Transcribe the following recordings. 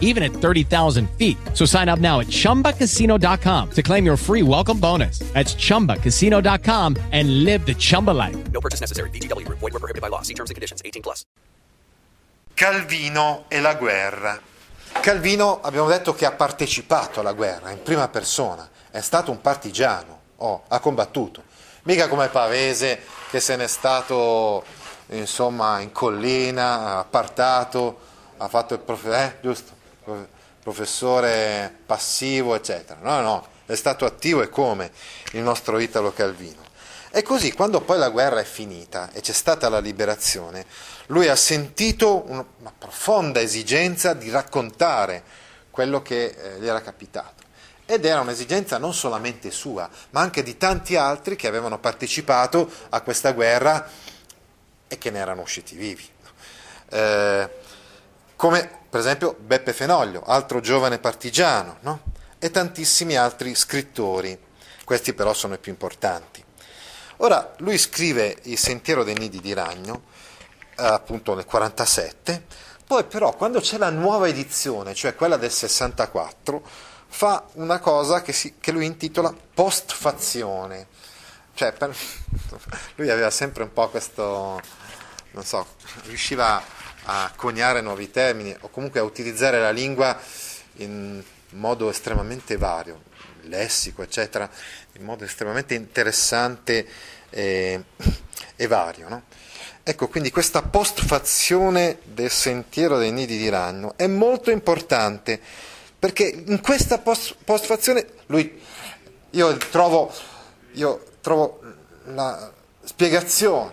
even at 30,000 feet. So sign up now at ChumbaCasino.com to claim your free welcome bonus. That's ChumbaCasino.com and live the Chumba life. No purchase necessary. VGW. Void where prohibited by law. See terms and conditions. 18+. Calvino e la guerra. Calvino abbiamo detto che ha partecipato alla guerra in prima persona. È stato un partigiano. Ha combattuto. Mica come Pavese che se n'è stato in collina, appartato, ha fatto il professore passivo, eccetera. No, è stato attivo e come il nostro Italo Calvino. E così, quando poi la guerra è finita e c'è stata la liberazione, lui ha sentito una profonda esigenza di raccontare quello che gli era capitato. Ed era un'esigenza non solamente sua, ma anche di tanti altri che avevano partecipato a questa guerra e che ne erano usciti vivi. Come per esempio Beppe Fenoglio, altro giovane partigiano, e tantissimi altri scrittori. Questi però sono i più importanti. Ora, lui scrive Il Sentiero dei Nidi di Ragno, appunto nel 47, poi però quando c'è la nuova edizione, cioè quella del 64, fa una cosa che lui intitola postfazione, cioè lui aveva sempre un po' questo, riusciva a coniare nuovi termini o comunque a utilizzare la lingua in modo estremamente vario, lessico eccetera, in modo estremamente interessante e vario, Ecco, quindi questa postfazione del Sentiero dei Nidi di Ragno è molto importante, perché in questa postfazione lui, io trovo la spiegazione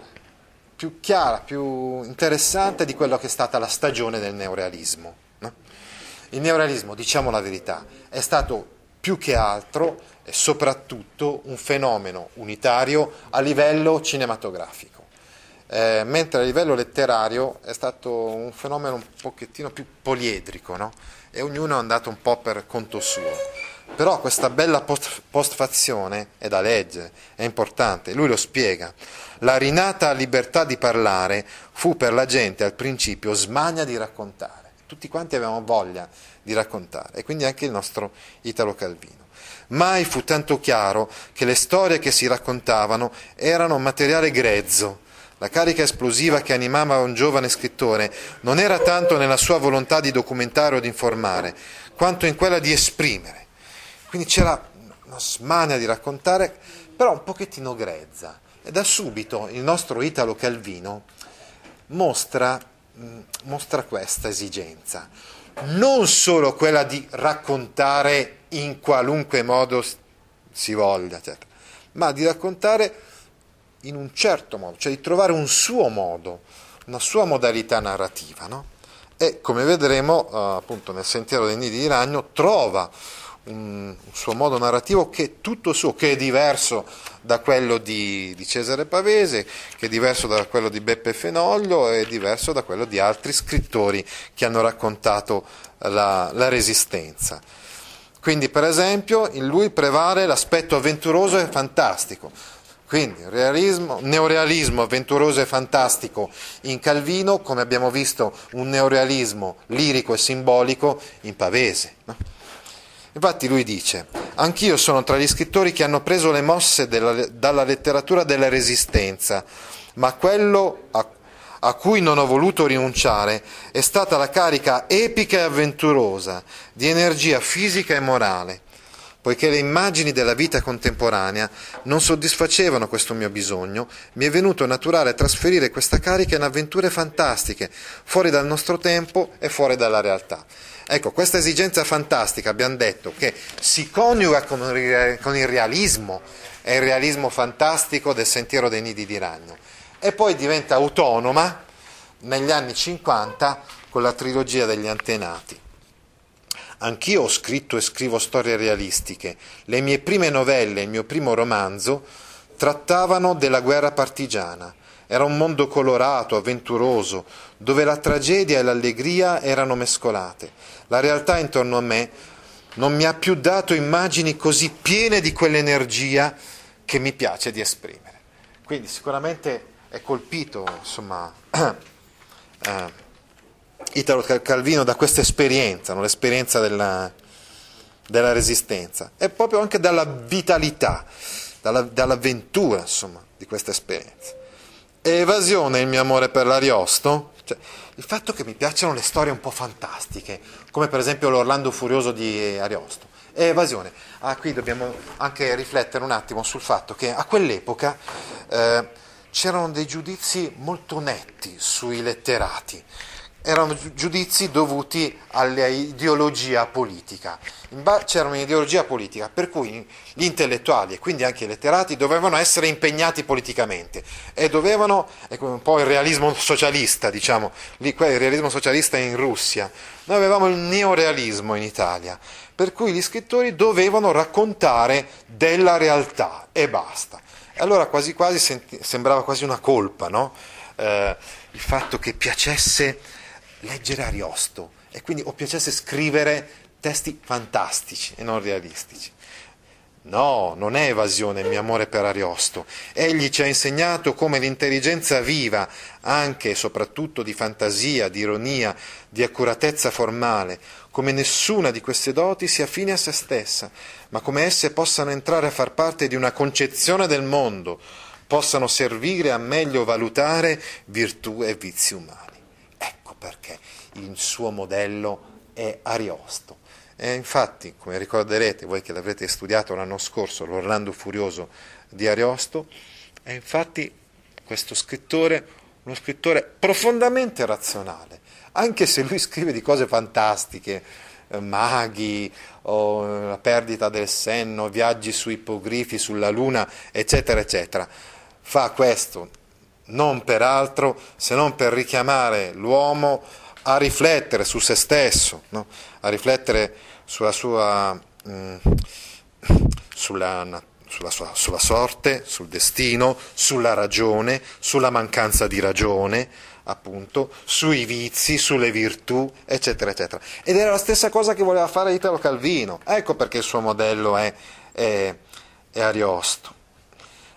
più chiara, più interessante di quello che è stata la stagione del neorealismo. Il neorealismo, diciamo la verità, è stato più che altro e soprattutto un fenomeno unitario a livello cinematografico, mentre a livello letterario è stato un fenomeno un pochettino più poliedrico, e ognuno è andato un po' per conto suo. Però questa bella postfazione è da leggere, è importante, lui lo spiega. La rinata libertà di parlare fu per la gente al principio smania di raccontare. Tutti quanti avevamo voglia di raccontare, e quindi anche il nostro Italo Calvino. Mai fu tanto chiaro che le storie che si raccontavano erano materiale grezzo. La carica esplosiva che animava un giovane scrittore non era tanto nella sua volontà di documentare o di informare, quanto in quella di esprimere. Quindi c'era una smania di raccontare, però un pochettino grezza. E da subito il nostro Italo Calvino mostra questa esigenza. Non solo quella di raccontare in qualunque modo si voglia, eccetera, ma di raccontare in un certo modo, cioè di trovare un suo modo, una sua modalità narrativa, E come vedremo, appunto, nel Sentiero dei Nidi di Ragno trova un suo modo narrativo che è tutto suo, che è diverso da quello di Cesare Pavese, che è diverso da quello di Beppe Fenoglio, è diverso da quello di altri scrittori che hanno raccontato la Resistenza. Quindi, per esempio, in lui prevale l'aspetto avventuroso e fantastico. Quindi neorealismo avventuroso e fantastico in Calvino, come abbiamo visto un neorealismo lirico e simbolico in Pavese. Infatti lui dice: anch'io sono tra gli scrittori che hanno preso le mosse dalla letteratura della Resistenza, ma quello a cui non ho voluto rinunciare è stata la carica epica e avventurosa di energia fisica e morale, poiché le immagini della vita contemporanea non soddisfacevano questo mio bisogno, mi è venuto naturale trasferire questa carica in avventure fantastiche, fuori dal nostro tempo e fuori dalla realtà. Ecco, questa esigenza fantastica, abbiamo detto, che si coniuga con il realismo, è il realismo fantastico del Sentiero dei Nidi di Ragno, e poi diventa autonoma negli anni 50 con la trilogia degli Antenati. Anch'io ho scritto e scrivo storie realistiche. Le mie prime novelle e il mio primo romanzo trattavano della guerra partigiana Era un mondo colorato, avventuroso, dove la tragedia e l'allegria erano mescolate. La realtà intorno a me non mi ha più dato immagini così piene di quell'energia che mi piace di esprimere. Quindi sicuramente è colpito, insomma, Italo Calvino da questa esperienza, no? L'esperienza della resistenza, e proprio anche dalla vitalità, dall'avventura, insomma, di questa esperienza. E evasione il mio amore per l'Ariosto, cioè, il fatto che mi piacciono le storie un po' fantastiche, come per esempio l'Orlando Furioso di Ariosto. E evasione. Ah, qui dobbiamo anche riflettere un attimo sul fatto che a quell'epoca c'erano dei giudizi molto netti sui letterati. Erano giudizi dovuti all'ideologia politica. C'era un'ideologia politica per cui gli intellettuali e quindi anche i letterati dovevano essere impegnati politicamente e dovevano, un po' il realismo socialista, diciamo, il realismo socialista in Russia, noi avevamo il neorealismo in Italia, per cui gli scrittori dovevano raccontare della realtà e basta. E allora quasi quasi sembrava quasi una colpa, no? Il fatto che piacesse leggere Ariosto e quindi o piacesse scrivere testi fantastici e non realistici. No, non è evasione il mio amore per Ariosto. Egli ci ha insegnato come l'intelligenza viva, anche e soprattutto di fantasia, di ironia, di accuratezza formale, come nessuna di queste doti sia fine a se stessa, ma come esse possano entrare a far parte di una concezione del mondo, possano servire a meglio valutare virtù e vizi umani. Ecco perché il suo modello è Ariosto. E infatti, come ricorderete, voi che l'avrete studiato l'anno scorso, l'Orlando Furioso di Ariosto, è infatti questo scrittore, uno scrittore profondamente razionale, anche se lui scrive di cose fantastiche, maghi, o la perdita del senno, viaggi su ippogrifi, sulla luna, eccetera, eccetera. Fa questo non per altro se non per richiamare l'uomo a riflettere su se stesso, no? A riflettere sulla sua sorte, sul destino, sulla ragione, sulla mancanza di ragione, appunto, sui vizi, sulle virtù, eccetera, eccetera. Ed era la stessa cosa che voleva fare Italo Calvino. Ecco perché il suo modello è Ariosto.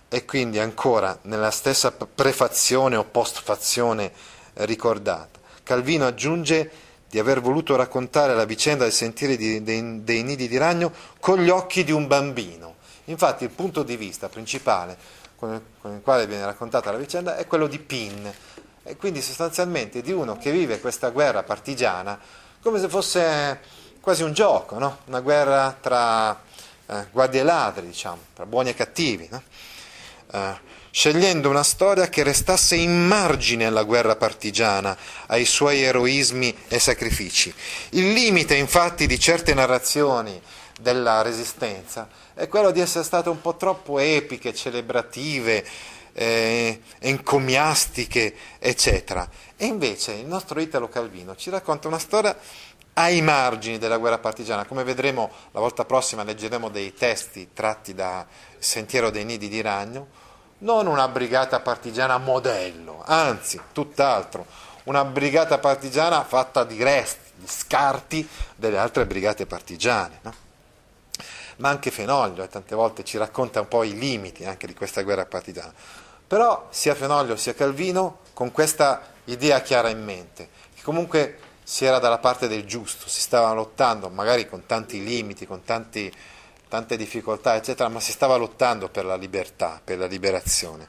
E quindi ancora nella stessa prefazione o postfazione ricordata, Calvino aggiunge di aver voluto raccontare la vicenda del sentiero dei nidi di ragno con gli occhi di un bambino. Infatti il punto di vista principale con il quale viene raccontata la vicenda è quello di Pin, e quindi sostanzialmente di uno che vive questa guerra partigiana come se fosse quasi un gioco, no? Una guerra tra guardie e ladri, diciamo, tra buoni e cattivi, no? Scegliendo una storia che restasse in margine alla guerra partigiana, ai suoi eroismi e sacrifici. Il limite, infatti, di certe narrazioni della Resistenza è quello di essere state un po' troppo epiche, celebrative, encomiastiche, eccetera. E invece il nostro Italo Calvino ci racconta una storia ai margini della guerra partigiana, come vedremo la volta prossima, leggeremo dei testi tratti da Sentiero dei Nidi di Ragno. Non una brigata partigiana modello, anzi, tutt'altro, una brigata partigiana fatta di resti, di scarti delle altre brigate partigiane, no? Ma anche Fenoglio tante volte ci racconta un po' i limiti anche di questa guerra partigiana. Però sia Fenoglio sia Calvino con questa idea chiara in mente, che comunque si era dalla parte del giusto, si stava lottando magari con tanti limiti, con tante difficoltà, eccetera, ma si stava lottando per la libertà, per la liberazione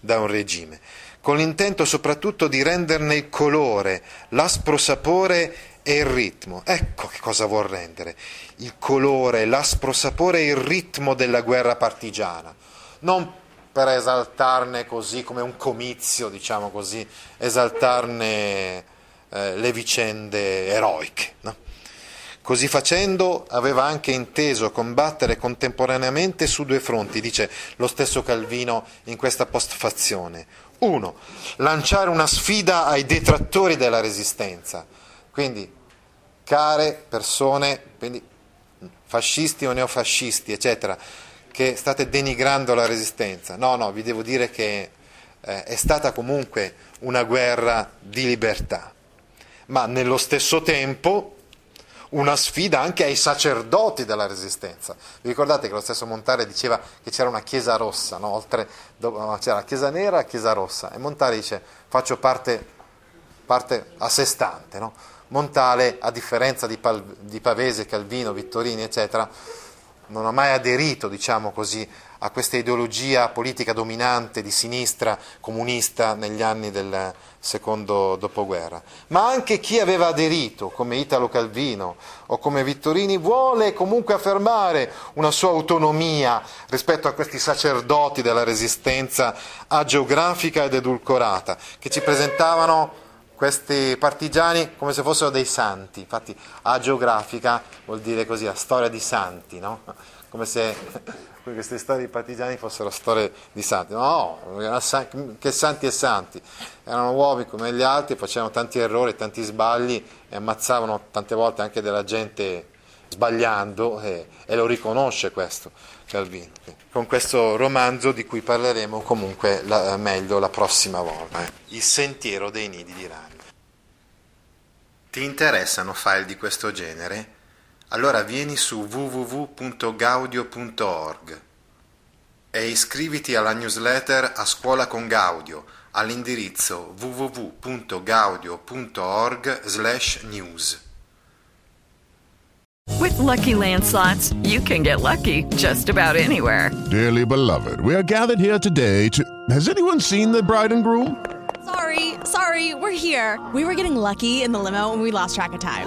da un regime, con l'intento soprattutto di renderne il colore, l'aspro sapore e il ritmo. Ecco che cosa vuol rendere: il colore, l'aspro sapore e il ritmo della guerra partigiana, non per esaltarne così come un comizio, diciamo così, esaltarne le vicende eroiche, no? Così facendo aveva anche inteso combattere contemporaneamente su due fronti, dice lo stesso Calvino in questa postfazione. 1. Lanciare una sfida ai detrattori della Resistenza. Quindi, care persone, quindi fascisti o neofascisti, eccetera, che state denigrando la Resistenza. No, vi devo dire che è stata comunque una guerra di libertà, ma nello stesso tempo una sfida anche ai sacerdoti della Resistenza. Vi ricordate che lo stesso Montale diceva che c'era una chiesa rossa, no? C'era la chiesa nera e la chiesa rossa, e Montale dice faccio parte a sé stante, no? Montale, a differenza di Pavese, Calvino, Vittorini eccetera, non ha mai aderito, diciamo così, a questa ideologia politica dominante di sinistra comunista negli anni del secondo dopoguerra. Ma anche chi aveva aderito, come Italo Calvino o come Vittorini, vuole comunque affermare una sua autonomia rispetto a questi sacerdoti della Resistenza agiografica ed edulcorata, che ci presentavano questi partigiani come se fossero dei santi. Infatti agiografica vuol dire così, la storia di santi, no? Come se queste storie dei partigiani fossero storie di santi. No, che santi e santi, erano uomini come gli altri, facevano tanti errori, tanti sbagli, e ammazzavano tante volte anche della gente sbagliando, e lo riconosce questo Calvino, con questo romanzo di cui parleremo comunque meglio la prossima volta. Il Sentiero dei Nidi di Ragno. Ti interessano file di questo genere? Allora vieni su www.gaudio.org e iscriviti alla newsletter A Scuola con Gaudio all'indirizzo www.gaudio.org/news. With Lucky Land Slots, you can get lucky just about anywhere. Dearly beloved, we are gathered here today to... Has anyone seen the bride and groom? Sorry, we're here. We were getting lucky in the limo and we lost track of time.